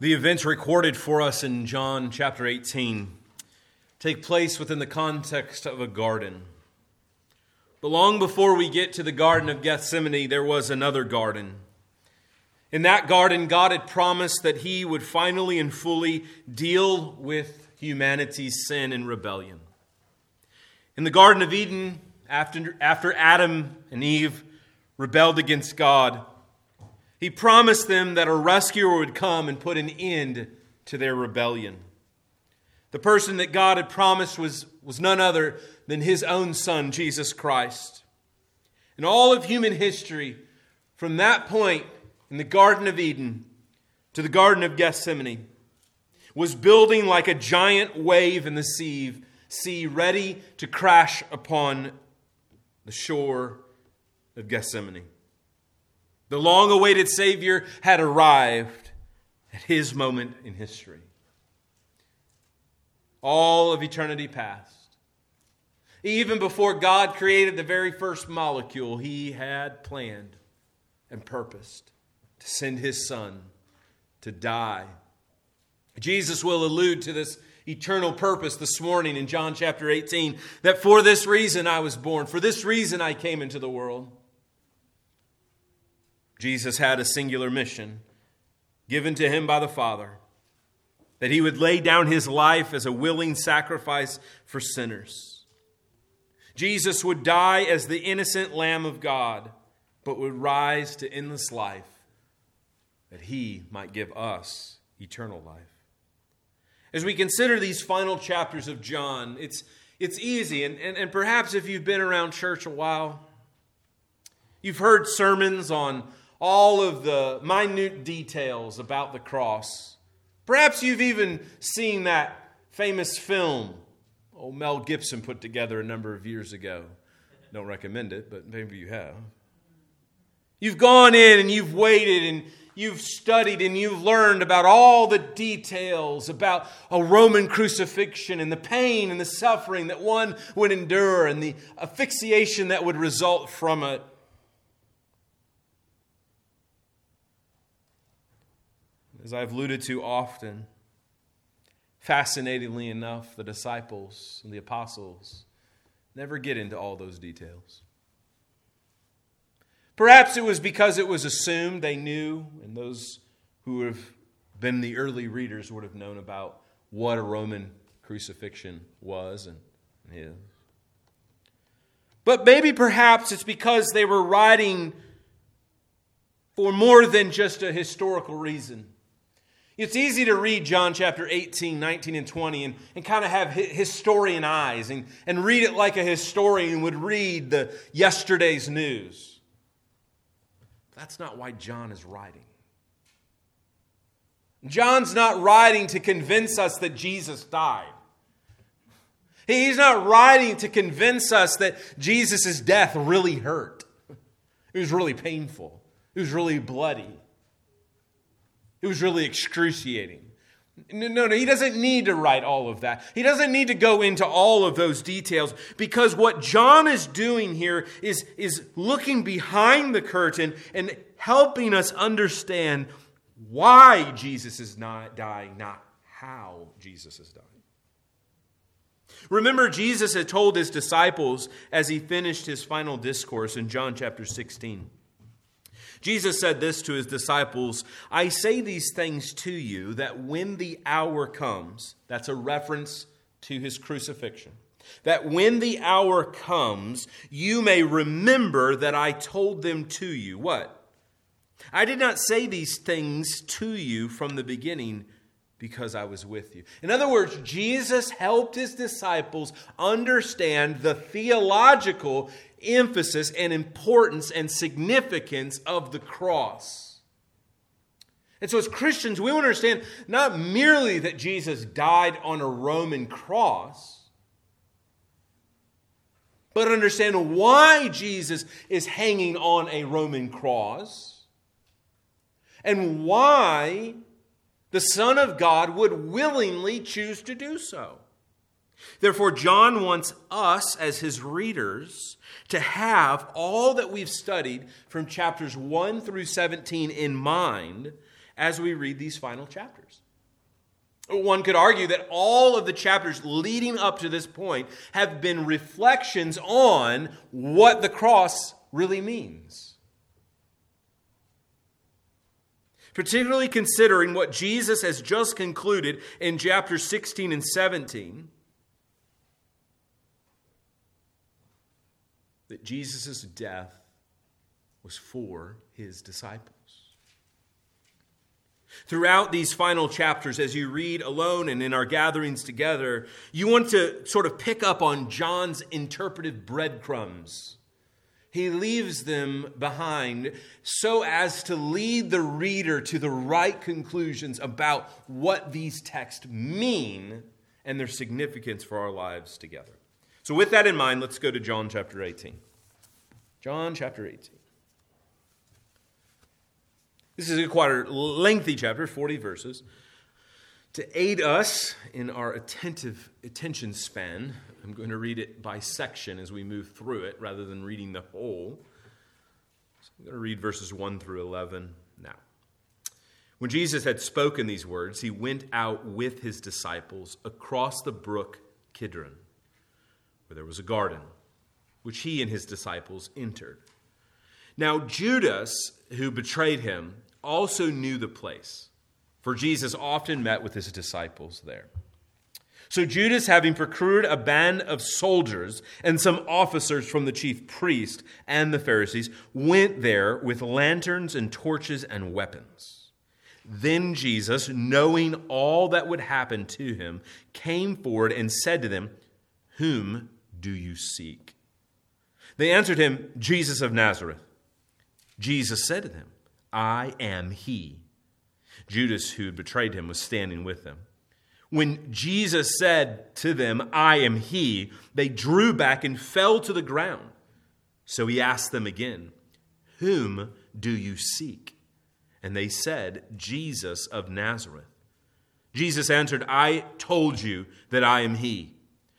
The events recorded for us in John chapter 18 take place within the context of a garden. But long before we get to the Garden of Gethsemane, there was another garden. In that garden, God had promised that He would finally and fully deal with humanity's sin and rebellion. In the Garden of Eden, after Adam and Eve rebelled against God, He promised them that a rescuer would come and put an end to their rebellion. The person that God had promised was none other than His own Son, Jesus Christ. In all of human history, from that point in the Garden of Eden to the Garden of Gethsemane, was building like a giant wave in the sea, ready to crash upon the shore of Gethsemane. The long-awaited Savior had arrived at His moment in history. All of eternity past. Even before God created the very first molecule, He had planned and purposed to send His Son to die. Jesus will allude to this eternal purpose this morning in John chapter 18, that for this reason I was born, for this reason I came into the world. Jesus had a singular mission given to Him by the Father, that He would lay down His life as a willing sacrifice for sinners. Jesus would die as the innocent Lamb of God, but would rise to endless life, that He might give us eternal life. As we consider these final chapters of John, it's easy, and perhaps if you've been around church a while, you've heard sermons on all of the minute details about the cross. Perhaps you've even seen that famous film Mel Gibson put together a number of years ago. Don't recommend it, but maybe you have. You've gone in and you've waited and you've studied and you've learned about all the details about a Roman crucifixion and the pain and the suffering that one would endure and the asphyxiation that would result from it. As I've alluded to often, fascinatingly enough, the disciples and the apostles never get into all those details. Perhaps it was because it was assumed they knew, and those who have been the early readers would have known about what a Roman crucifixion was and is. But maybe perhaps it's because they were writing for more than just a historical reason. It's easy to read John chapter 18, 19, and 20 and kind of have historian eyes and read it like a historian would read the yesterday's news. That's not why John is writing. John's not writing to convince us that Jesus died. He's not writing to convince us that Jesus' death really hurt. It was really painful. It was really bloody. It was really excruciating. No, he doesn't need to write all of that. He doesn't need to go into all of those details, because what John is doing here is looking behind the curtain and helping us understand why Jesus is not dying, not how Jesus is dying. Remember, Jesus had told His disciples as He finished His final discourse in John chapter 16. Jesus said this to His disciples, "I say these things to you that when the hour comes," that's a reference to His crucifixion, "that when the hour comes, you may remember that I told them to you." What? "I did not say these things to you from the beginning because I was with you." In other words, Jesus helped His disciples understand the theological emphasis and importance and significance of the cross. And so as Christians, we want to understand not merely that Jesus died on a Roman cross, but understand why Jesus is hanging on a Roman cross and why the Son of God would willingly choose to do so. Therefore, John wants us as his readers to have all that we've studied from chapters 1 through 17 in mind as we read these final chapters. One could argue that all of the chapters leading up to this point have been reflections on what the cross really means. Particularly considering what Jesus has just concluded in chapters 16 and 17, that Jesus' death was for his disciples. Throughout these final chapters, as you read alone and in our gatherings together, you want to sort of pick up on John's interpretive breadcrumbs. He leaves them behind so as to lead the reader to the right conclusions about what these texts mean and their significance for our lives together. So with that in mind, let's go to John chapter 18. John chapter 18. This is quite a lengthy chapter, 40 verses. To aid us in our attention span, I'm going to read it by section as we move through it rather than reading the whole. So I'm going to read verses 1 through 11 now. When Jesus had spoken these words, he went out with his disciples across the brook Kidron, where there was a garden, which he and his disciples entered. Now Judas, who betrayed him, also knew the place, for Jesus often met with his disciples there. So Judas, having procured a band of soldiers and some officers from the chief priest and the Pharisees, went there with lanterns and torches and weapons. Then Jesus, knowing all that would happen to him, came forward and said to them, "Whom do you seek?" They answered him, "Jesus of Nazareth." Jesus said to them, "I am he." Judas, who had betrayed him, was standing with them. When Jesus said to them, "I am he," they drew back and fell to the ground. So he asked them again, "Whom do you seek?" And they said, "Jesus of Nazareth." Jesus answered, "I told you that I am he.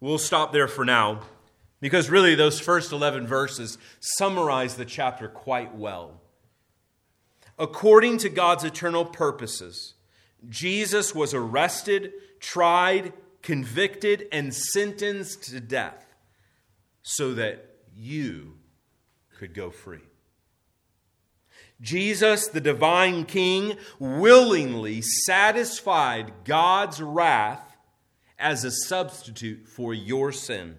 We'll stop there for now, because really those first 11 verses summarize the chapter quite well. According to God's eternal purposes, Jesus was arrested, tried, convicted, and sentenced to death so that you could go free. Jesus, the divine King, willingly satisfied God's wrath as a substitute for your sin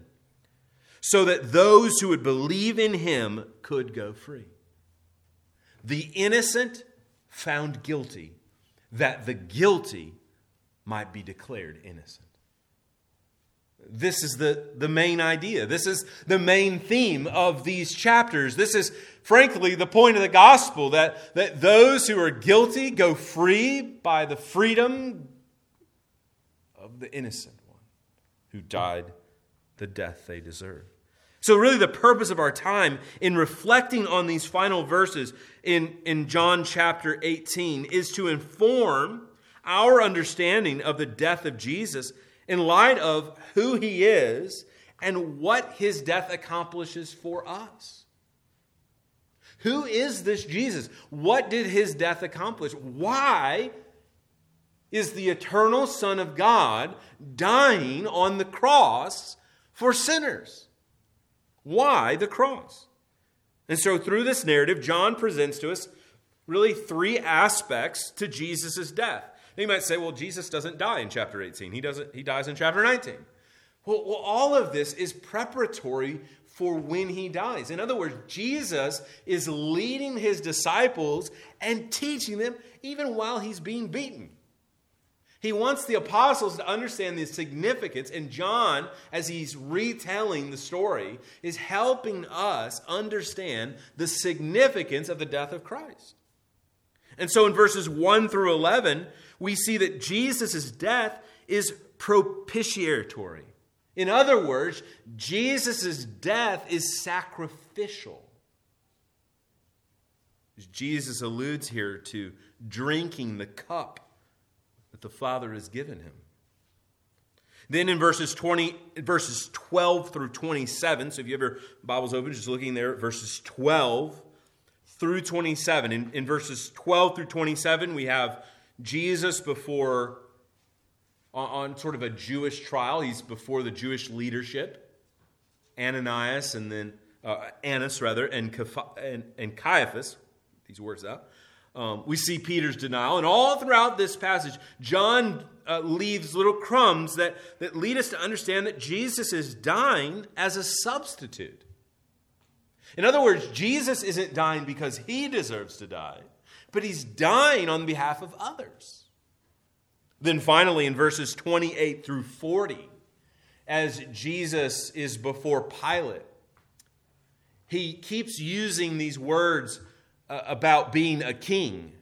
so that those who would believe in him could go free. The innocent found guilty, that the guilty might be declared innocent. This is the main idea. This is the main theme of these chapters. This is, frankly, the point of the gospel, that those who are guilty go free by the freedom of the innocent one who died the death they deserved. So really the purpose of our time in reflecting on these final verses in John chapter 18 is to inform our understanding of the death of Jesus in light of who he is and what his death accomplishes for us. Who is this Jesus? What did his death accomplish? Why is the eternal Son of God dying on the cross for sinners? Why the cross? And so through this narrative, John presents to us really three aspects to Jesus' death. Now you might say, well, Jesus doesn't die in chapter 18. He dies in chapter 19. Well, all of this is preparatory for when he dies. In other words, Jesus is leading his disciples and teaching them even while he's being beaten. He wants the apostles to understand the significance, and John, as he's retelling the story, is helping us understand the significance of the death of Christ. And so in verses 1 through 11, we see that Jesus' death is propitiatory. In other words, Jesus' death is sacrificial. Jesus alludes here to drinking the cup that the Father has given him. Then in verses 12 through 27, so if you have your Bibles open, just looking there at verses 12 through 27. In verses 12 through 27, we have Jesus before, on sort of a Jewish trial. He's before the Jewish leadership, Annas, and Caiaphas. These words out. We see Peter's denial. And all throughout this passage, John leaves little crumbs that lead us to understand that Jesus is dying as a substitute. In other words, Jesus isn't dying because he deserves to die, but he's dying on behalf of others. Then finally, in verses 28 through 40, as Jesus is before Pilate, he keeps using these words about being a king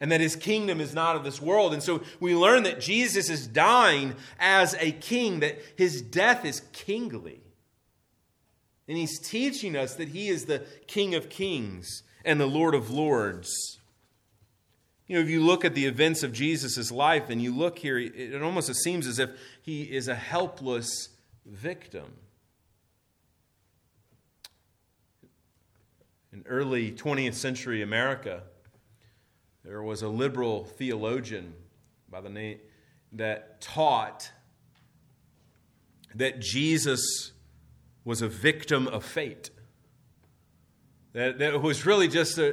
and that his kingdom is not of this world. And so we learn that Jesus is dying as a king, that his death is kingly. And he's teaching us that he is the King of Kings and the Lord of Lords. You know, if you look at the events of Jesus' life and you look here, it almost seems as if he is a helpless victim. In early 20th century America, there was a liberal theologian by the name that taught that Jesus was a victim of fate. That it was really just a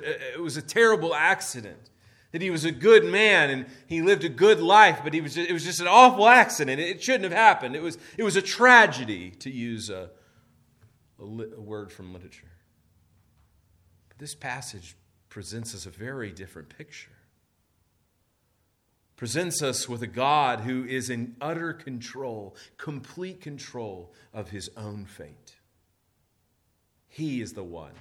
terrible accident. That he was a good man and he lived a good life, but it was just an awful accident. It shouldn't have happened. It was a tragedy, to use a word from literature. This passage presents us a very different picture. Presents us with a God who is in utter control, complete control of his own fate. He is the one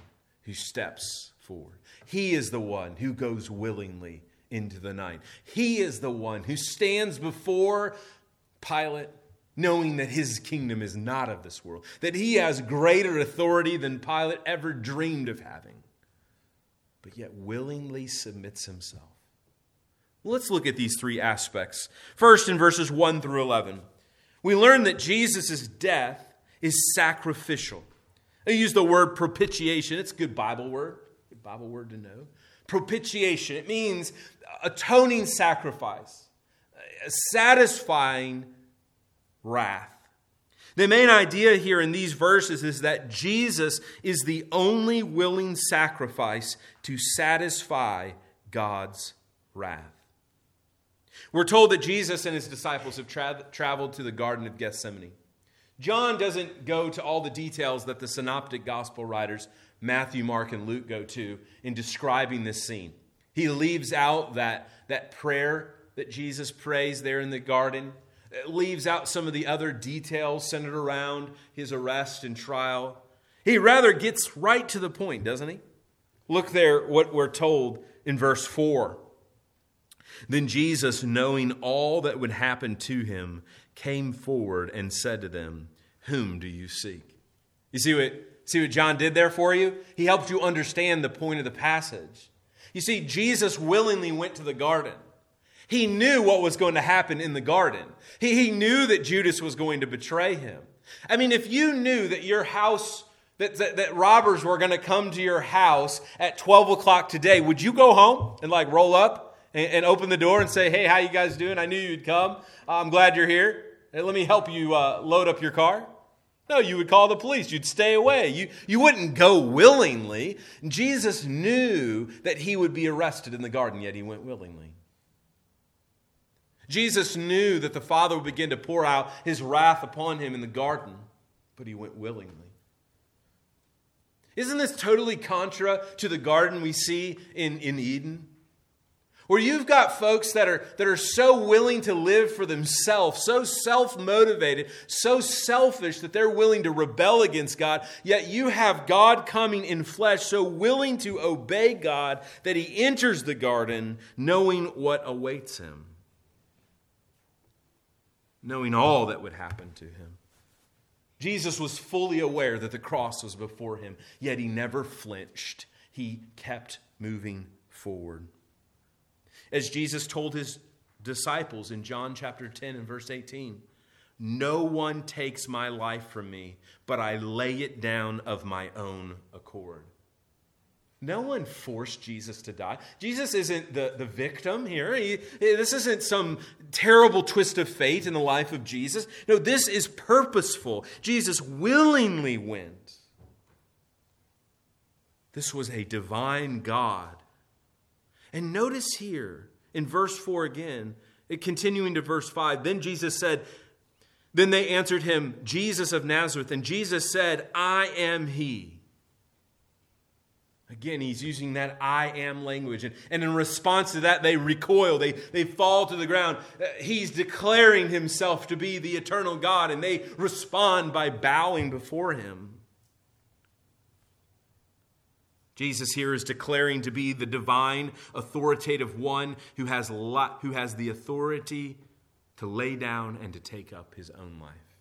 who steps forward. He is the one who goes willingly into the night. He is the one who stands before Pilate, knowing that his kingdom is not of this world, that he has greater authority than Pilate ever dreamed of having, but yet willingly submits himself. Let's look at these three aspects. First, in verses 1 through 11, we learn that Jesus' death is sacrificial. They use the word propitiation. It's a good Bible word. Good Bible word to know. Propitiation. It means atoning sacrifice, satisfying wrath. The main idea here in these verses is that Jesus is the only willing sacrifice to satisfy God's wrath. We're told that Jesus and his disciples have traveled to the Garden of Gethsemane. John doesn't go to all the details that the synoptic gospel writers, Matthew, Mark, and Luke go to in describing this scene. He leaves out that prayer that Jesus prays there in the garden. It leaves out some of the other details centered around his arrest and trial. He rather gets right to the point, doesn't he? Look there what we're told in verse 4. Then Jesus, knowing all that would happen to him, came forward and said to them, "Whom do you seek?" You see what John did there for you? He helped you understand the point of the passage. You see, Jesus willingly went to the garden. He knew what was going to happen in the garden. He knew that Judas was going to betray him. I mean, if you knew that your house, that robbers were going to come to your house at 12 o'clock today, would you go home and roll up and open the door and say, "Hey, how you guys doing? I knew you'd come. I'm glad you're here. Hey, let me help you load up your car"? No, you would call the police. You'd stay away. You wouldn't go willingly. Jesus knew that he would be arrested in the garden, yet he went willingly. Jesus knew that the Father would begin to pour out his wrath upon him in the garden, but he went willingly. Isn't this totally contra to the garden we see in Eden? where you've got folks that are so willing to live for themselves, so self-motivated, so selfish that they're willing to rebel against God, yet you have God coming in flesh, so willing to obey God that he enters the garden knowing what awaits him, knowing all that would happen to him. Jesus was fully aware that the cross was before him, yet he never flinched. He kept moving forward. As Jesus told his disciples in John chapter 10 and verse 18, "No one takes my life from me, but I lay it down of my own accord." No one forced Jesus to die. Jesus isn't the victim here. This isn't some terrible twist of fate in the life of Jesus. No, this is purposeful. Jesus willingly went. This was a divine God. And notice here in verse 4 again, continuing to verse 5, "Then Jesus said," then they answered him, "Jesus of Nazareth." And Jesus said, "I am he." Again, he's using that "I am" language. And in response to that, they recoil. They fall to the ground. He's declaring himself to be the eternal God. And they respond by bowing before him. Jesus here is declaring to be the divine, authoritative one who has the authority to lay down and to take up his own life.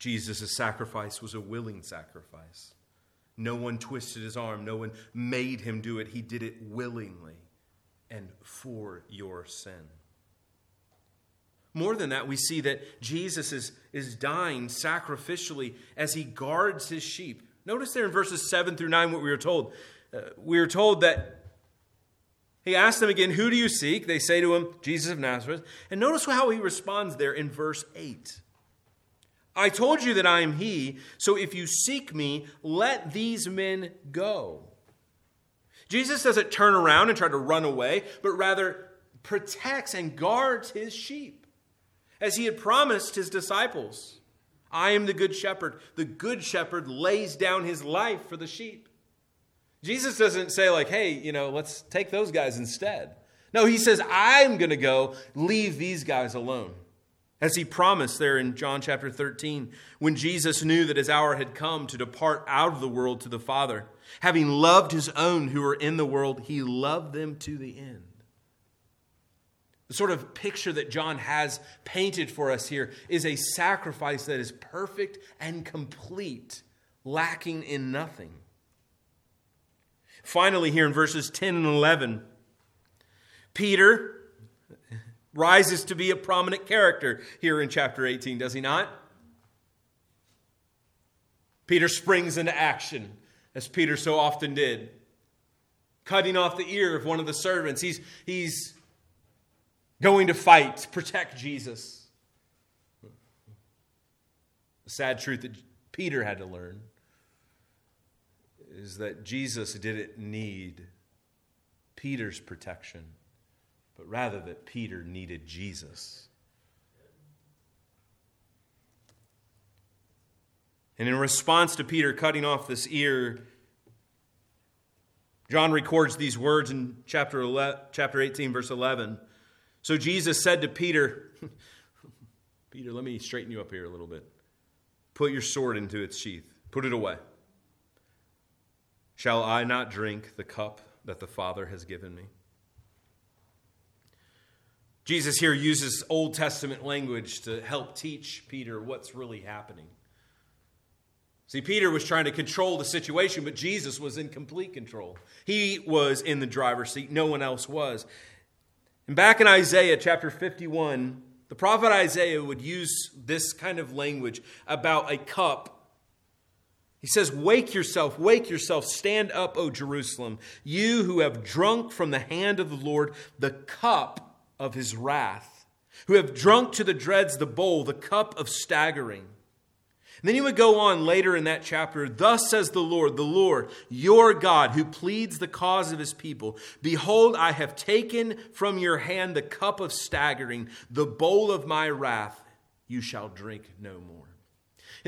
Jesus' sacrifice was a willing sacrifice. No one twisted his arm. No one made him do it. He did it willingly and for your sin. More than that, we see that Jesus is dying sacrificially as he guards his sheep. Notice there in verses 7 through 9 what we were told. We were told that he asked them again, "Who do you seek?" They say to him, "Jesus of Nazareth." And notice how he responds there in verse 8. "I told you that I am he, so if you seek me, let these men go." Jesus doesn't turn around and try to run away, but rather protects and guards his sheep, as he had promised his disciples. "I am the good shepherd. The good shepherd lays down his life for the sheep." Jesus doesn't say like, "Hey, let's take those guys instead." No, he says, "I'm going to go, leave these guys alone." As he promised there in John chapter 13, when Jesus knew that his hour had come to depart out of the world to the Father, having loved his own who were in the world, he loved them to the end. The sort of picture that John has painted for us here is a sacrifice that is perfect and complete, lacking in nothing. Finally, here in verses 10 and 11, Peter rises to be a prominent character here in chapter 18, does he not? Peter springs into action, as Peter so often did, cutting off the ear of one of the servants. He's going to fight, protect Jesus. The sad truth that Peter had to learn is that Jesus didn't need Peter's protection, but rather that Peter needed Jesus. And in response to Peter cutting off this ear, John records these words in chapter 18, verse 11. So Jesus said to Peter, "Peter, let me straighten you up here a little bit. Put your sword into its sheath. Put it away. Shall I not drink the cup that the Father has given me?" Jesus here uses Old Testament language to help teach Peter what's really happening. See, Peter was trying to control the situation, but Jesus was in complete control. He was in the driver's seat. No one else was. And back in Isaiah chapter 51, the prophet Isaiah would use this kind of language about a cup. He says, wake yourself, stand up, O Jerusalem, you who have drunk from the hand of the Lord the cup of his wrath, who have drunk to the dregs the bowl, the cup of staggering. And then he would go on later in that chapter, "Thus says the Lord, your God, who pleads the cause of his people. Behold, I have taken from your hand the cup of staggering, the bowl of my wrath. You shall drink no more."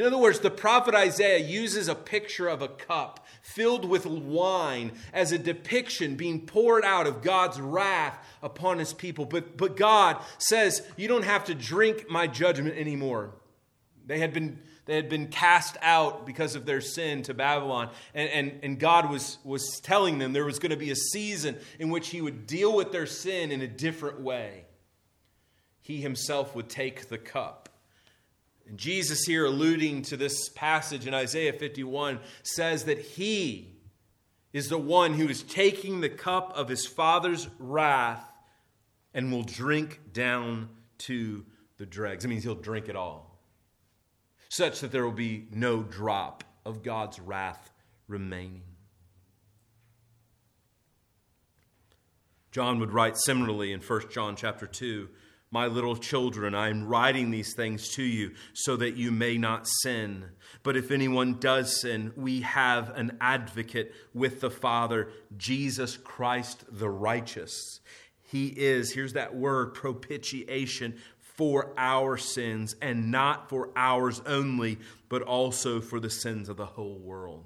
In other words, the prophet Isaiah uses a picture of a cup filled with wine as a depiction being poured out of God's wrath upon his people. But God says, you don't have to drink my judgment anymore. They had been cast out because of their sin to Babylon. And God was telling them there was going to be a season in which he would deal with their sin in a different way. He himself would take the cup. And Jesus here, alluding to this passage in Isaiah 51, says that he is the one who is taking the cup of his Father's wrath and will drink down to the dregs. It means he'll drink it all, such that there will be no drop of God's wrath remaining. John would write similarly in 1 John chapter 2, my little children, I am writing these things to you so that you may not sin. But if anyone does sin, we have an advocate with the Father, Jesus Christ the righteous. He is, here's that word, propitiation for our sins, and not for ours only, but also for the sins of the whole world.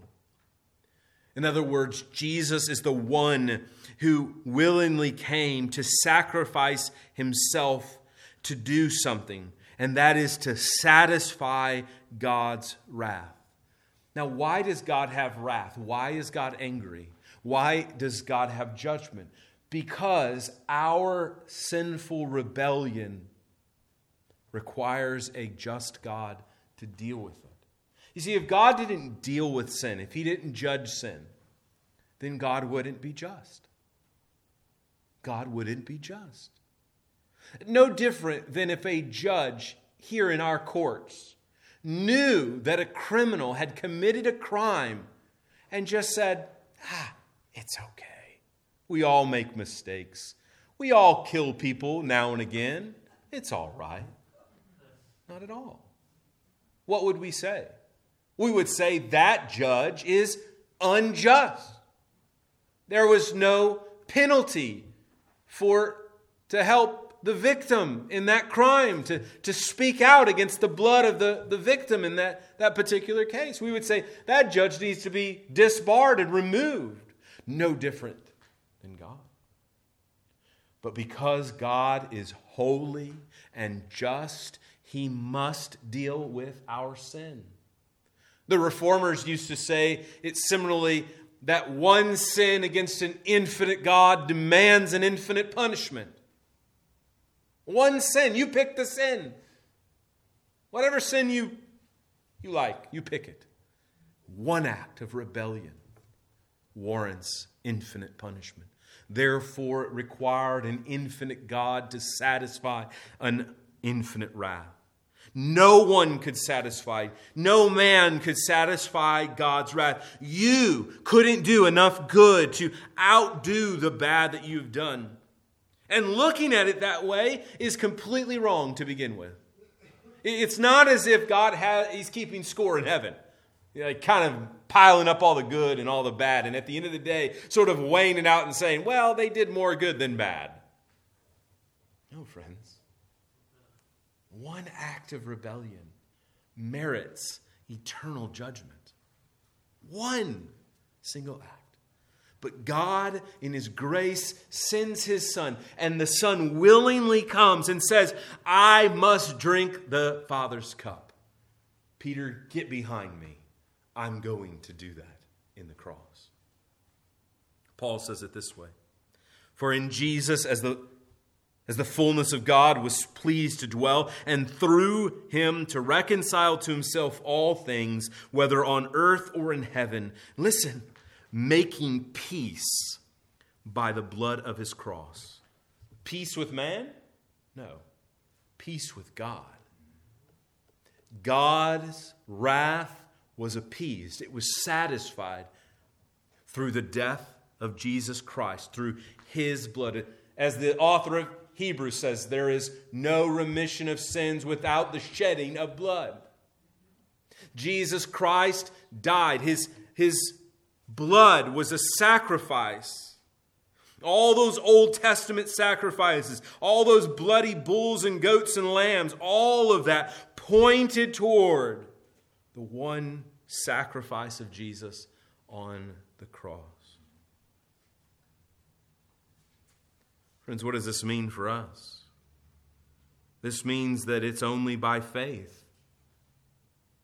In other words, Jesus is the one who willingly came to sacrifice himself to do something, and that is to satisfy God's wrath. Now, why does God have wrath? Why is God angry? Why does God have judgment? Because our sinful rebellion requires a just God to deal with it. You see, if God didn't deal with sin, if he didn't judge sin, then God wouldn't be just. God wouldn't be just. No different than if a judge here in our courts knew that a criminal had committed a crime and just said, it's okay. We all make mistakes. We all kill people now and again. It's all right. Not at all. What would we say? We would say that judge is unjust. There was no penalty to help the victim in that crime, to speak out against the blood of the victim in that particular case. We would say that judge needs to be disbarred and removed. No different than God. But because God is holy and just, he must deal with our sin. The reformers used to say it similarly, that one sin against an infinite God demands an infinite punishment. One sin, you pick the sin. Whatever sin you like, you pick it. One act of rebellion warrants infinite punishment. Therefore, it required an infinite God to satisfy an infinite wrath. No one could satisfy. No man could satisfy God's wrath. You couldn't do enough good to outdo the bad that you've done. And looking at it that way is completely wrong to begin with. It's not as if God he's keeping score in heaven. Kind of piling up all the good and all the bad. And at the end of the day, sort of weighing it out and saying, well, they did more good than bad. No, friends. One act of rebellion merits eternal judgment. One single act. But God, in his grace, sends his Son, and the Son willingly comes and says, I must drink the Father's cup. Peter, get behind me. I'm going to do that in the cross. Paul says it this way. For in Jesus, as the fullness of God was pleased to dwell, and through him to reconcile to himself all things, whether on earth or in heaven. Listen, making peace by the blood of his cross. Peace with man? No. Peace with God. God's wrath was appeased. It was satisfied through the death of Jesus Christ, through his blood. As the author of Hebrews says, there is no remission of sins without the shedding of blood. Jesus Christ died. His blood was a sacrifice. All those Old Testament sacrifices, all those bloody bulls and goats and lambs, all of that pointed toward the one sacrifice of Jesus on the cross. Friends, what does this mean for us? This means that it's only by faith.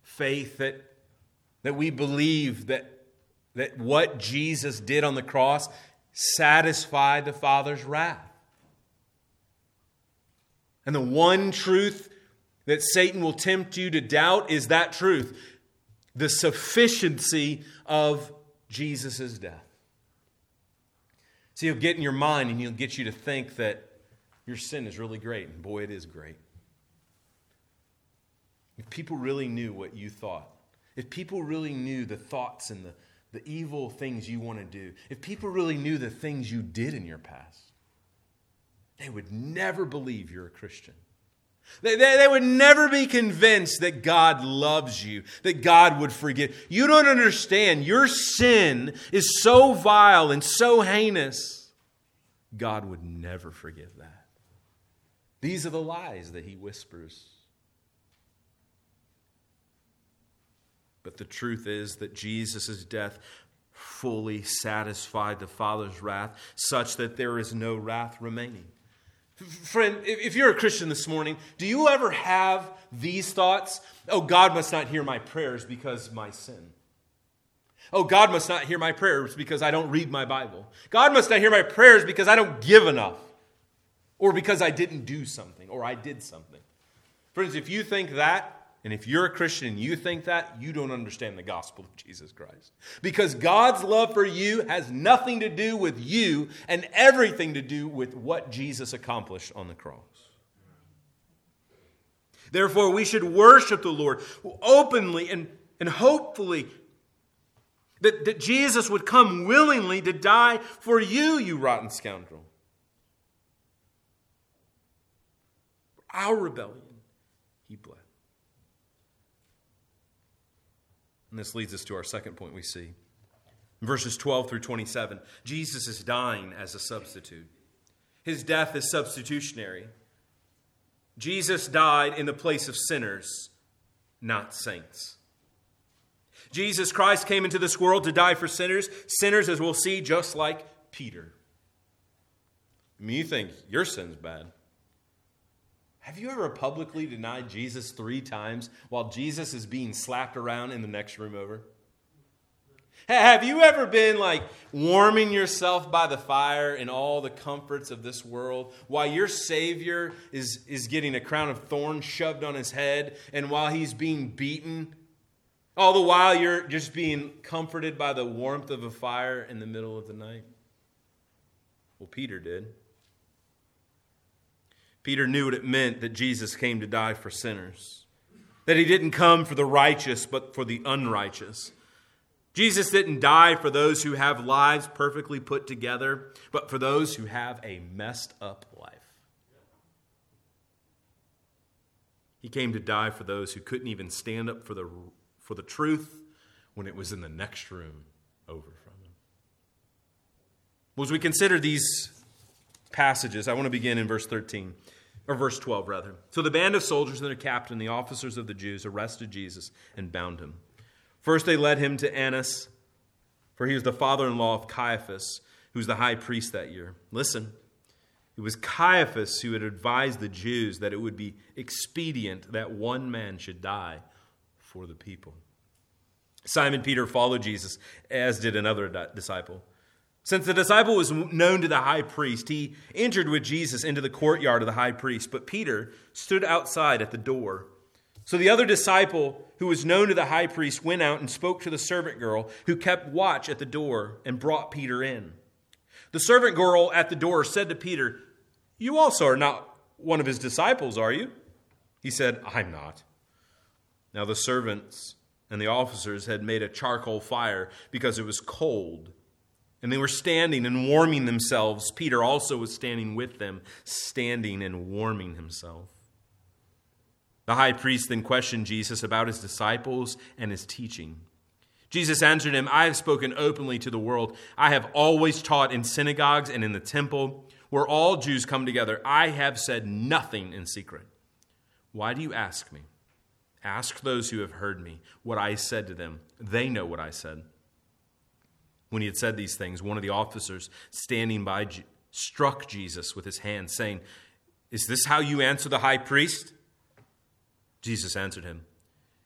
Faith that we believe that what Jesus did on the cross satisfied the Father's wrath. And the one truth that Satan will tempt you to doubt is that truth, the sufficiency of Jesus' death. So you'll get in your mind and he'll get you to think that your sin is really great. And boy, it is great. If people really knew what you thought, if people really knew the thoughts and the evil things you want to do, if people really knew the things you did in your past, they would never believe you're a Christian. They would never be convinced that God loves you, that God would forgive. You don't understand. Your sin is so vile and so heinous. God would never forgive that. These are the lies that he whispers. But the truth is that Jesus' death fully satisfied the Father's wrath, such that there is no wrath remaining. Friend, if you're a Christian this morning, do you ever have these thoughts? Oh, God must not hear my prayers because of my sin. Oh, God must not hear my prayers because I don't read my Bible. God must not hear my prayers because I don't give enough. Or because I didn't do something, or I did something. Friends, if you think that, and if you're a Christian and you think that, you don't understand the gospel of Jesus Christ. Because God's love for you has nothing to do with you and everything to do with what Jesus accomplished on the cross. Therefore, we should worship the Lord openly and hopefully that Jesus would come willingly to die for you, you rotten scoundrel. Our rebellion, he bled. And this leads us to our second point we see. In verses 12 through 27, Jesus is dying as a substitute. His death is substitutionary. Jesus died in the place of sinners, not saints. Jesus Christ came into this world to die for sinners. Sinners, as we'll see, just like Peter. I mean, you think your sin's bad. Have you ever publicly denied Jesus 3 times while Jesus is being slapped around in the next room over? Have you ever been like warming yourself by the fire in all the comforts of this world while your Savior is getting a crown of thorns shoved on his head and while he's being beaten? All the while you're just being comforted by the warmth of a fire in the middle of the night? Well, Peter did. Peter knew what it meant that Jesus came to die for sinners. That he didn't come for the righteous, but for the unrighteous. Jesus didn't die for those who have lives perfectly put together, but for those who have a messed up life. He came to die for those who couldn't even stand up for the truth when it was in the next room over from them. Well, as we consider these passages, I want to begin in verse 13, or verse 12 rather. So the band of soldiers and their captain, the officers of the Jews, arrested Jesus and bound him. First they led him to Annas, for he was the father-in-law of Caiaphas, who was the high priest that year. Listen, it was Caiaphas who had advised the Jews that it would be expedient that one man should die for the people. Simon Peter followed Jesus, as did another disciple. Since the disciple was known to the high priest, he entered with Jesus into the courtyard of the high priest. But Peter stood outside at the door. So the other disciple, who was known to the high priest, went out and spoke to the servant girl, who kept watch at the door, and brought Peter in. The servant girl at the door said to Peter, "You also are not one of his disciples, are you?" He said, "I'm not." Now the servants and the officers had made a charcoal fire because it was cold. And they were standing and warming themselves. Peter also was standing with them, standing and warming himself. The high priest then questioned Jesus about his disciples and his teaching. Jesus answered him, "I have spoken openly to the world. I have always taught in synagogues and in the temple, where all Jews come together. I have said nothing in secret. Why do you ask me? Ask those who have heard me what I said to them. They know what I said." When he had said these things, one of the officers standing by struck Jesus with his hand, saying, "Is this how you answer the high priest?" Jesus answered him,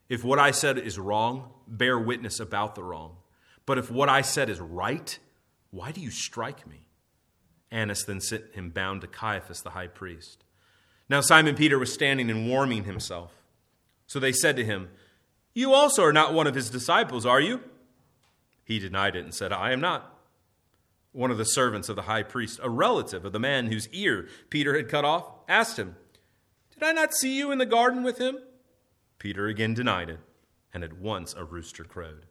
"If what I said is wrong, bear witness about the wrong. But if what I said is right, why do you strike me?" Annas then sent him bound to Caiaphas the high priest. Now Simon Peter was standing and warming himself. So they said to him, "You also are not one of his disciples, are you?" He denied it and said, "I am not." One of the servants of the high priest, a relative of the man whose ear Peter had cut off, asked him, "Did I not see you in the garden with him?" Peter again denied it, and at once a rooster crowed.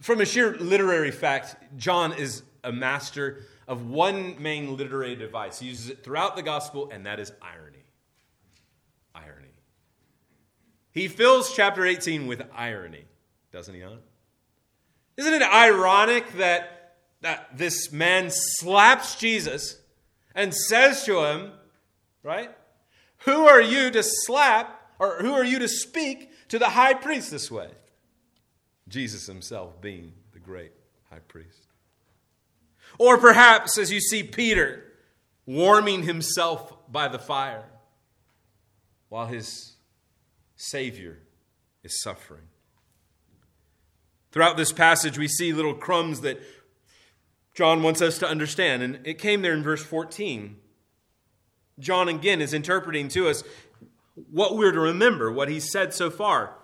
From a sheer literary fact, John is a master of one main literary device. He uses it throughout the gospel, and that is irony. Irony. He fills chapter 18 with irony, doesn't he not? Isn't it ironic that this man slaps Jesus and says to him, right, "Who are you to slap, or who are you to speak to the high priest this way?" Jesus himself being the great high priest. Or perhaps as you see Peter warming himself by the fire while his Savior is suffering. Throughout this passage, we see little crumbs that John wants us to understand. And it came there in verse 14. John, again, is interpreting to us what we're to remember, what he said so far.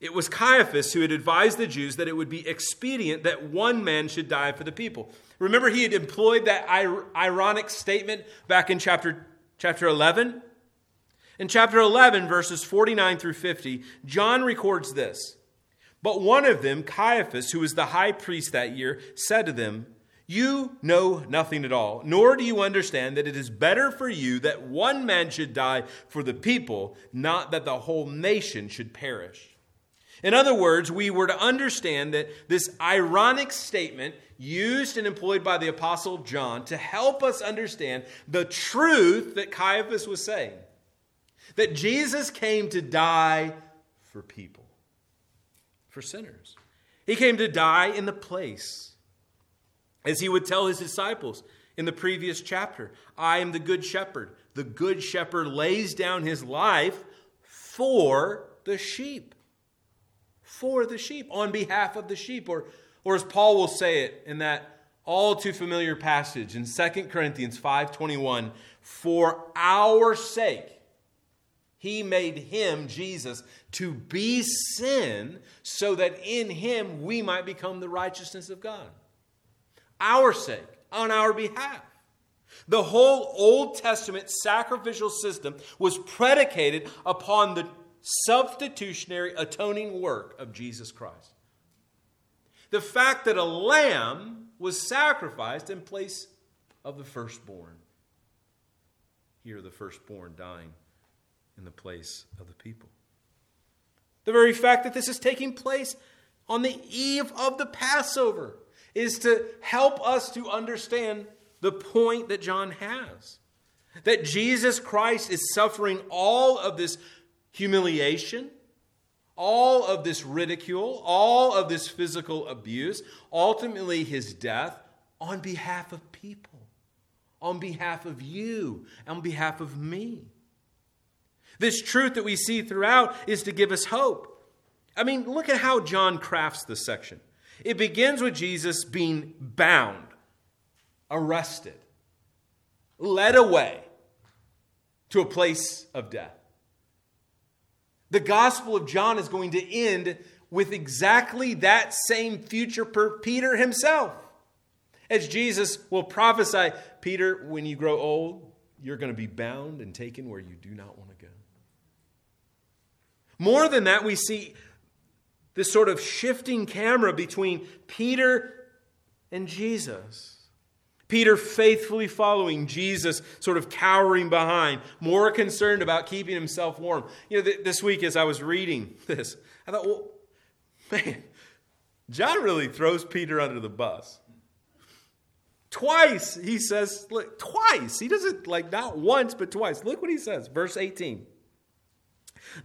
It was Caiaphas who had advised the Jews that it would be expedient that one man should die for the people. Remember, he had employed that ironic statement back in chapter 11. In chapter 11, verses 49 through 50, John records this. "But one of them, Caiaphas, who was the high priest that year, said to them, 'You know nothing at all, nor do you understand that it is better for you that one man should die for the people, not that the whole nation should perish.'" In other words, we were to understand that this ironic statement used and employed by the Apostle John to help us understand the truth that Caiaphas was saying, that Jesus came to die for people, for sinners. He came to die in the place. As he would tell his disciples in the previous chapter, "I am the good shepherd. The good shepherd lays down his life for the sheep." For the sheep, on behalf of the sheep. Or as Paul will say it in that all too familiar passage in 2 Corinthians 5:21, "For our sake, he made him," Jesus, "to be sin, so that in him we might become the righteousness of God." Our sake, on our behalf. The whole Old Testament sacrificial system was predicated upon the substitutionary atoning work of Jesus Christ. The fact that a lamb was sacrificed in place of the firstborn. Here, the firstborn dying in the place of the people. The very fact that this is taking place on the eve of the Passover is to help us to understand the point that John has. That Jesus Christ is suffering all of this humiliation, all of this ridicule, all of this physical abuse, ultimately his death on behalf of people, on behalf of you, on behalf of me. This truth that we see throughout is to give us hope. I mean, look at how John crafts this section. It begins with Jesus being bound, arrested, led away to a place of death. The Gospel of John is going to end with exactly that same future for Peter himself. As Jesus will prophesy, "Peter, when you grow old, you're going to be bound and taken where you do not want to go." More than that, we see this sort of shifting camera between Peter and Jesus. Peter faithfully following, Jesus sort of cowering behind, more concerned about keeping himself warm. You know, this week as I was reading this, I thought, well, man, John really throws Peter under the bus. Twice he says, look, twice. He does it like not once, but twice. Look what he says, verse 18.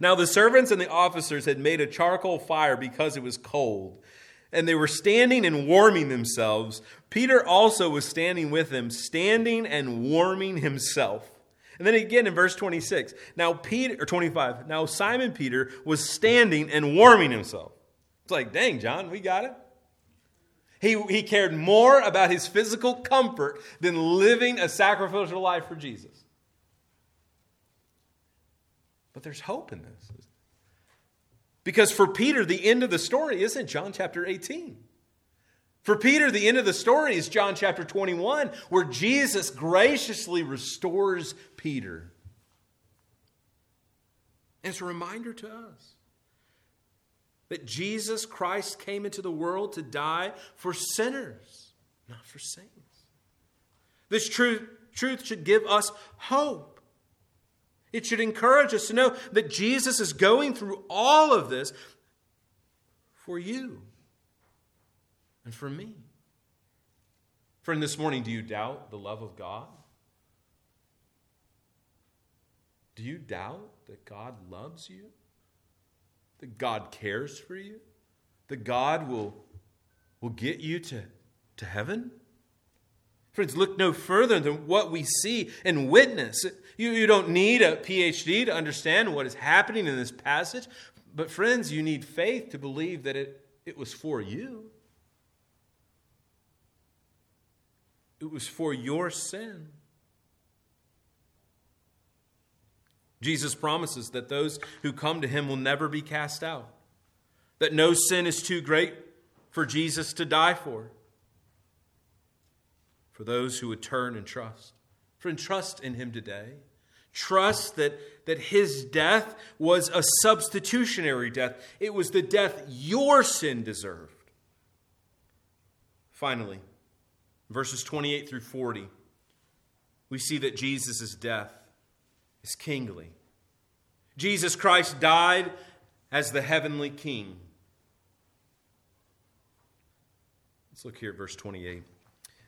Now the servants and the officers had made a charcoal fire because it was cold, and they were standing and warming themselves. Peter also was standing with them, standing and warming himself. And then again in verse 26, now Simon Peter was standing and warming himself. It's like, dang, John, we got it. He cared more about his physical comfort than living a sacrificial life for Jesus. But there's hope in this. Because for Peter, the end of the story isn't John chapter 18. For Peter, the end of the story is John chapter 21, where Jesus graciously restores Peter. And it's a reminder to us that Jesus Christ came into the world to die for sinners, not for saints. This truth should give us hope. It should encourage us to know that Jesus is going through all of this for you and for me. Friend, this morning, do you doubt the love of God? Do you doubt that God loves you? That God cares for you? That God will get you to heaven? Friends, look no further than what we see and witness. You don't need a PhD to understand what is happening in this passage. But friends, you need faith to believe that it was for you. It was for your sin. Jesus promises that those who come to him will never be cast out. That no sin is too great for Jesus to die for. For those who would turn and trust. Friend, trust in him today. Trust that his death was a substitutionary death. It was the death your sin deserved. Finally, verses 28 through 40, we see that Jesus' death is kingly. Jesus Christ died as the heavenly king. Let's look here at verse 28.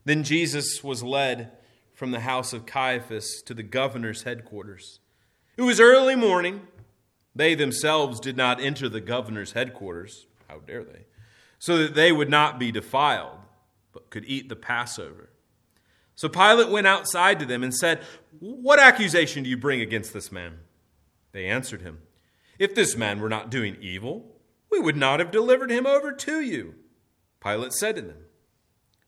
Then Jesus was led from the house of Caiaphas to the governor's headquarters. It was early morning. They themselves did not enter the governor's headquarters. How dare they? So that they would not be defiled, but could eat the Passover. So Pilate went outside to them and said, "What accusation do you bring against this man?" They answered him, "If this man were not doing evil, we would not have delivered him over to you." Pilate said to them,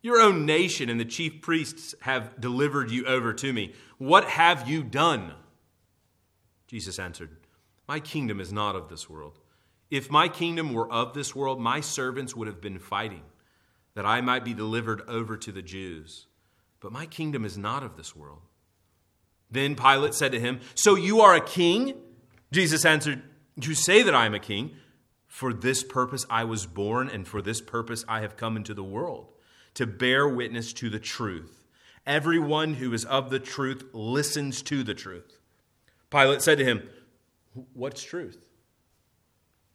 Your own nation and the chief priests have delivered you over to me. What have you done?" Jesus answered, "My kingdom is not of this world. If my kingdom were of this world, my servants would have been fighting, that I might be delivered over to the Jews. But my kingdom is not of this world." Then Pilate said to him, "So you are a king?" Jesus answered, "You say that I am a king. For this purpose I was born, and for this purpose I have come into the world, to bear witness to the truth. Everyone who is of the truth listens to the truth." Pilate said to him, "What's truth?"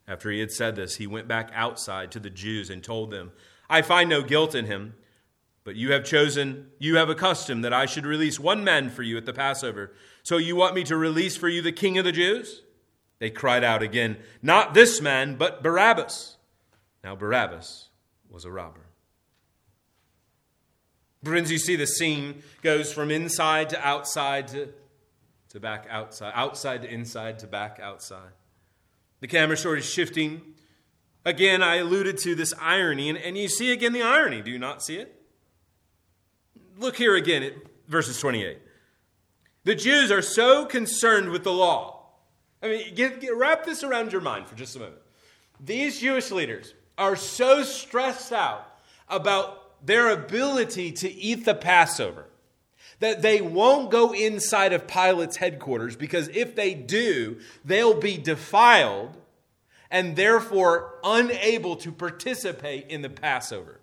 After he had said this, he went back outside to the Jews and told them, "I find no guilt in him, but you have a custom that I should release one man for you at the Passover. So you want me to release for you the king of the Jews?" They cried out again, "Not this man, but Barabbas." Now Barabbas was a robber. Friends, you see the scene goes from inside to outside to back outside, outside to inside to back outside. The camera sort of shifting. Again, I alluded to this irony, and you see again the irony. Do you not see it? Look here again at verses 28. The Jews are so concerned with the law. I mean, wrap this around your mind for just a moment. These Jewish leaders are so stressed out about their ability to eat the Passover that they won't go inside of Pilate's headquarters, because if they do, they'll be defiled and therefore unable to participate in the Passover.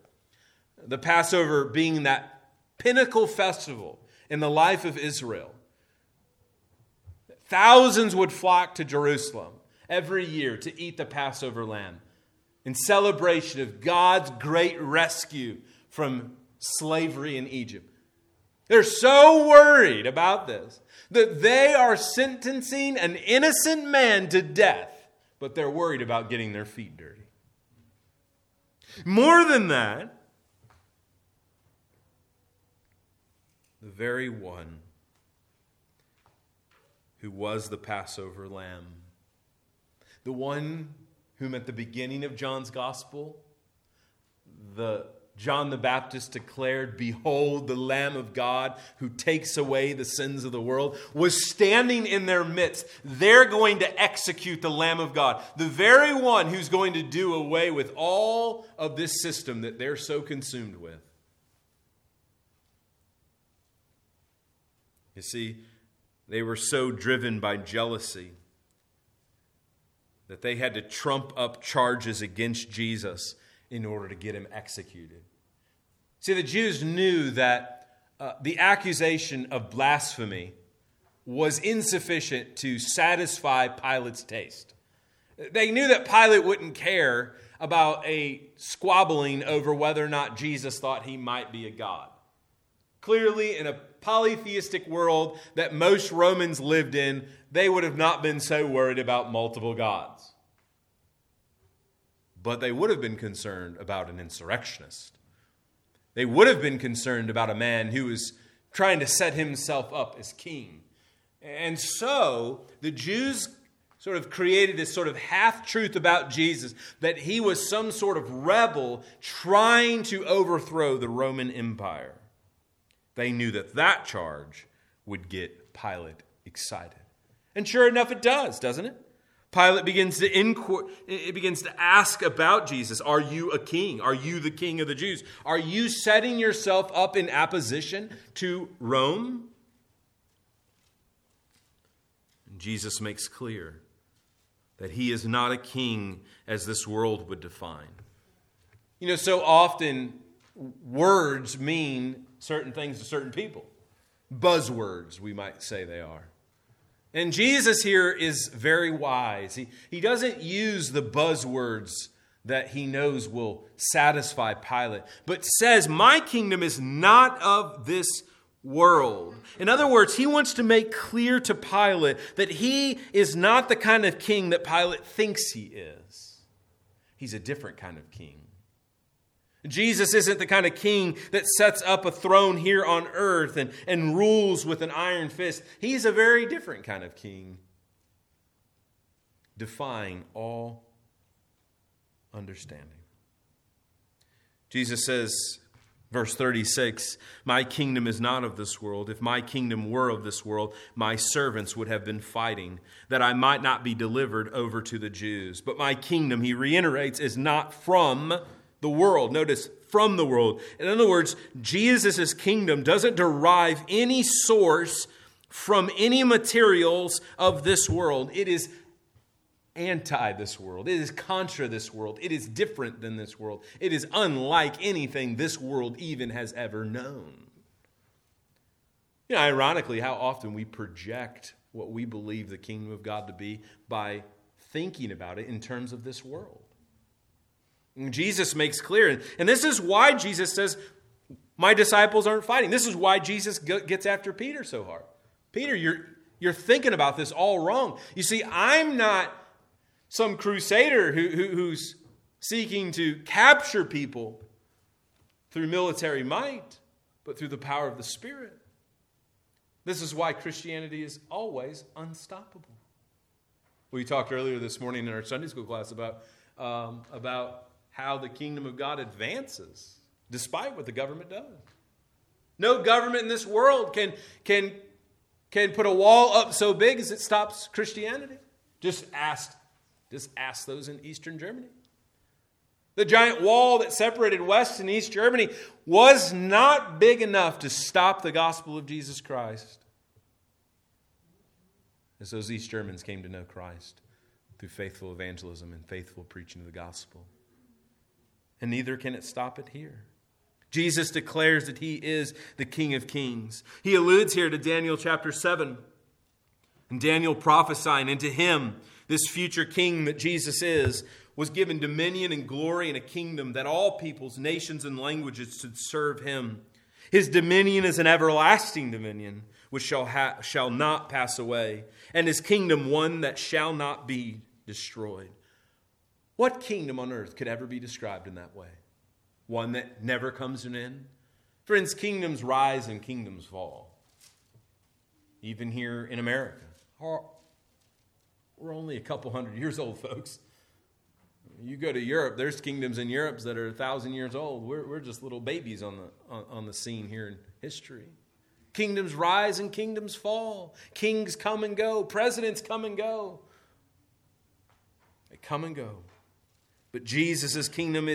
The Passover being that pinnacle festival in the life of Israel. Thousands would flock to Jerusalem every year to eat the Passover lamb in celebration of God's great rescue from slavery in Egypt. They're so worried about this that they are sentencing an innocent man to death, but they're worried about getting their feet dirty. More than that, the very one who was the Passover lamb, the one whom at the beginning of John's gospel, John the Baptist declared, "Behold, the Lamb of God who takes away the sins of the world," was standing in their midst. They're going to execute the Lamb of God, the very one who's going to do away with all of this system that they're so consumed with. You see, they were so driven by jealousy that they had to trump up charges against Jesus in order to get him executed. See, the Jews knew that the accusation of blasphemy was insufficient to satisfy Pilate's taste. They knew that Pilate wouldn't care about a squabbling over whether or not Jesus thought he might be a god. Clearly, in a polytheistic world that most Romans lived in, they would have not been so worried about multiple gods. But they would have been concerned about an insurrectionist. They would have been concerned about a man who was trying to set himself up as king. And so the Jews sort of created this sort of half-truth about Jesus, that he was some sort of rebel trying to overthrow the Roman Empire. They knew that that charge would get Pilate excited. And sure enough, it does, doesn't it? Pilate begins to ask about Jesus. Are you a king? Are you the king of the Jews? Are you setting yourself up in opposition to Rome? And Jesus makes clear that he is not a king as this world would define. You know, so often words mean certain things to certain people. Buzzwords, we might say they are. And Jesus here is very wise. He doesn't use the buzzwords that he knows will satisfy Pilate, but says, "My kingdom is not of this world." In other words, he wants to make clear to Pilate that he is not the kind of king that Pilate thinks he is. He's a different kind of king. Jesus isn't the kind of king that sets up a throne here on earth and rules with an iron fist. He's a very different kind of king, defying all understanding. Jesus says, verse 36, "My kingdom is not of this world. If my kingdom were of this world, my servants would have been fighting, that I might not be delivered over to the Jews. But my kingdom," he reiterates, "is not from the world." Notice, from the world. In other words, Jesus' kingdom doesn't derive any source from any materials of this world. It is anti this world. It is contra this world. It is different than this world. It is unlike anything this world even has ever known. You know, ironically, how often we project what we believe the kingdom of God to be by thinking about it in terms of this world. Jesus makes clear, and this is why Jesus says, "My disciples aren't fighting." This is why Jesus gets after Peter so hard. Peter, you're thinking about this all wrong. You see, I'm not some crusader who's seeking to capture people through military might, but through the power of the Spirit. This is why Christianity is always unstoppable. We talked earlier this morning in our Sunday school class about how the kingdom of God advances despite what the government does. No government in this world can put a wall up so big as it stops Christianity. Just ask those in Eastern Germany. The giant wall that separated West and East Germany was not big enough to stop the gospel of Jesus Christ. As those East Germans came to know Christ through faithful evangelism and faithful preaching of the gospel. And neither can it stop it here. Jesus declares that he is the King of Kings. He alludes here to Daniel chapter 7. And Daniel prophesying, and to him, this future king that Jesus is, was given dominion and glory and a kingdom that all peoples, nations, and languages should serve him. His dominion is an everlasting dominion, which shall not pass away, and his kingdom one that shall not be destroyed. What kingdom on earth could ever be described in that way? One that never comes to an end? Friends, kingdoms rise and kingdoms fall. Even here in America. We're only a couple hundred years old, folks. You go to Europe, there's kingdoms in Europe that are 1,000 years old. We're just little babies on the scene here in history. Kingdoms rise and kingdoms fall. Kings come and go. Presidents come and go. They come and go. But Jesus' kingdom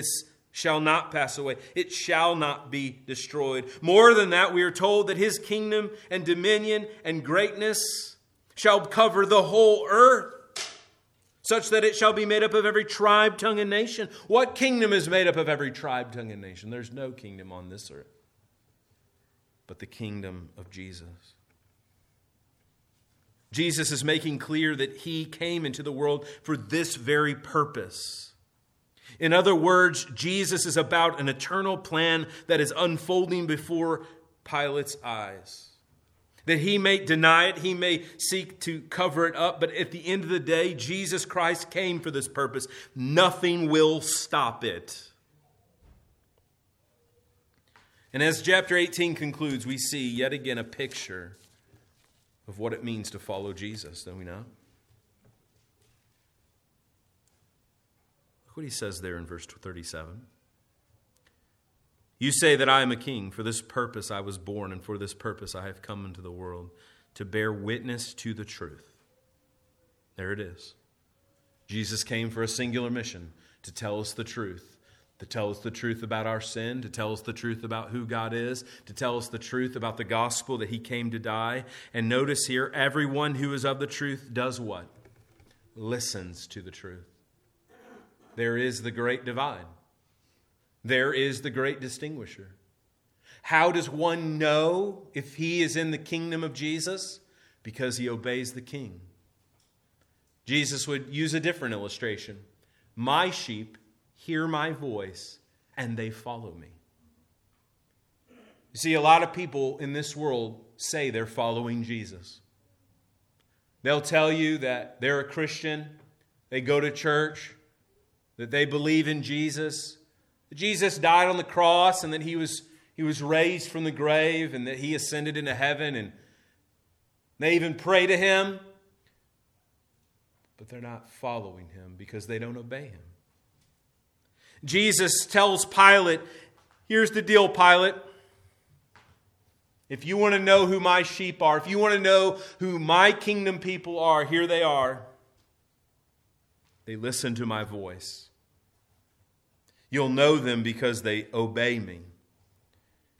shall not pass away. It shall not be destroyed. More than that, we are told that his kingdom and dominion and greatness shall cover the whole earth, such that it shall be made up of every tribe, tongue, and nation. What kingdom is made up of every tribe, tongue, and nation? There's no kingdom on this earth but the kingdom of Jesus. Jesus is making clear that he came into the world for this very purpose. In other words, Jesus is about an eternal plan that is unfolding before Pilate's eyes. That he may deny it, he may seek to cover it up, but at the end of the day, Jesus Christ came for this purpose. Nothing will stop it. And as chapter 18 concludes, we see yet again a picture of what it means to follow Jesus, don't we not? Look what he says there in verse 37. You say that I am a king. For this purpose I was born, and for this purpose I have come into the world, to bear witness to the truth. There it is. Jesus came for a singular mission, to tell us the truth. To tell us the truth about our sin, to tell us the truth about who God is, to tell us the truth about the gospel that he came to die. And notice here, everyone who is of the truth does what? Listens to the truth. There is the great divide. There is the great distinguisher. How does one know if he is in the kingdom of Jesus? Because he obeys the king. Jesus would use a different illustration. My sheep hear my voice, and they follow me. You see, a lot of people in this world say they're following Jesus. They'll tell you that they're a Christian, they go to church, that they believe in Jesus, that Jesus died on the cross, and that he was raised from the grave, and that he ascended into heaven, and they even pray to him, but they're not following him because they don't obey him. Jesus tells Pilate, here's the deal, Pilate. If you want to know who my sheep are, if you want to know who my kingdom people are, here they are. They listen to my voice. You'll know them because they obey me.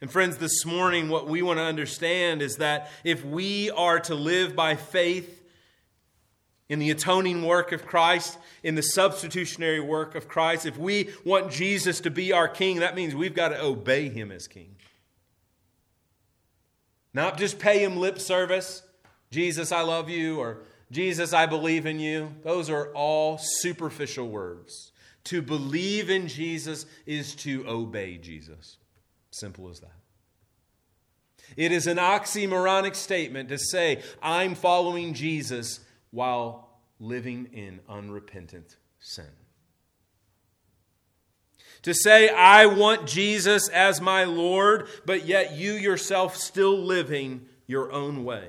And friends, this morning, what we want to understand is that if we are to live by faith in the atoning work of Christ, in the substitutionary work of Christ, if we want Jesus to be our king, that means we've got to obey him as king. Not just pay him lip service, Jesus, I love you, or Jesus, I believe in you. Those are all superficial words. To believe in Jesus is to obey Jesus. Simple as that. It is an oxymoronic statement to say, I'm following Jesus while living in unrepentant sin. To say, I want Jesus as my Lord, but yet you yourself still living your own way.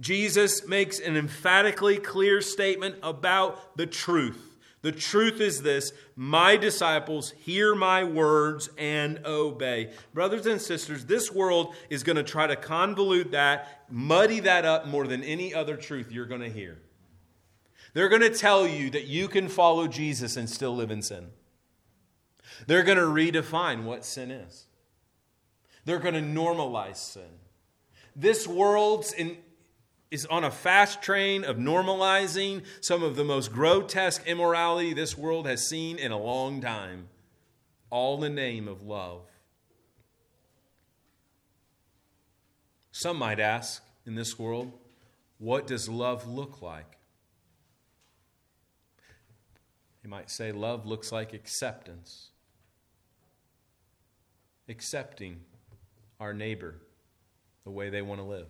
Jesus makes an emphatically clear statement about the truth. The truth is this: my disciples hear my words and obey. Brothers and sisters, this world is going to try to convolute that, muddy that up more than any other truth you're going to hear. They're going to tell you that you can follow Jesus and still live in sin. They're going to redefine what sin is. They're going to normalize sin. This world is on a fast train of normalizing some of the most grotesque immorality this world has seen in a long time, all in the name of love. Some might ask, in this world, what does love look like? You might say love looks like acceptance. Accepting our neighbor the way they want to live.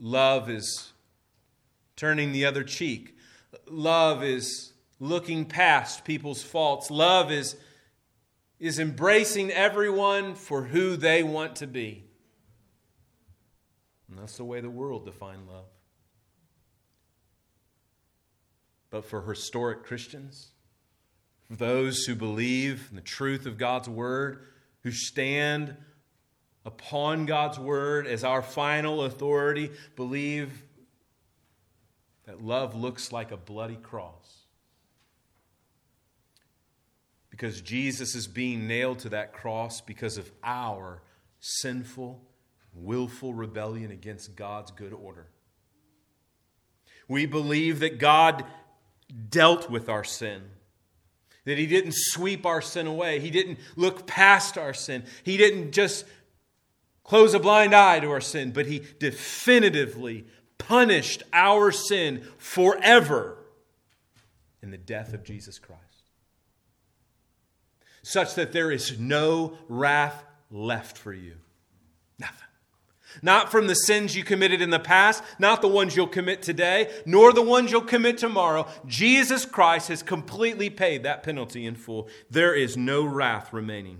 Love is turning the other cheek. Love is looking past people's faults. Love is embracing everyone for who they want to be. And that's the way the world defined love. But for historic Christians, for those who believe in the truth of God's word, who stand upon God's word as our final authority, believe that love looks like a bloody cross. Because Jesus is being nailed to that cross because of our sinful, willful rebellion against God's good order. We believe that God dealt with our sin, that He didn't sweep our sin away. He didn't look past our sin. He didn't just close a blind eye to our sin, but He definitively punished our sin forever in the death of Jesus Christ, such that there is no wrath left for you. Nothing. Not from the sins you committed in the past, not the ones you'll commit today, nor the ones you'll commit tomorrow. Jesus Christ has completely paid that penalty in full. There is no wrath remaining.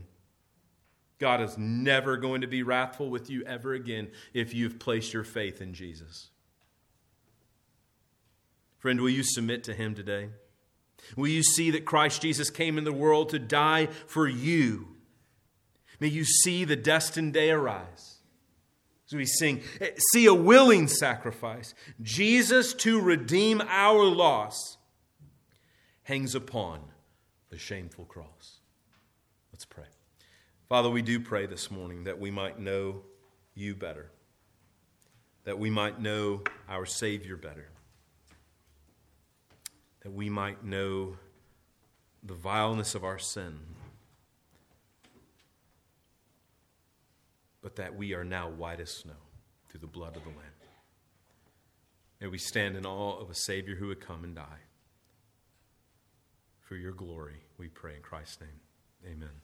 God is never going to be wrathful with you ever again if you've placed your faith in Jesus. Friend, will you submit to Him today? Will you see that Christ Jesus came in the world to die for you? May you see the destined day arise. As we sing, see a willing sacrifice. Jesus to redeem our loss hangs upon the shameful cross. Let's pray. Father, we do pray this morning that we might know You better, that we might know our Savior better, that we might know the vileness of our sin, but that we are now white as snow through the blood of the Lamb. And we stand in awe of a Savior who would come and die. For Your glory, we pray in Christ's name. Amen.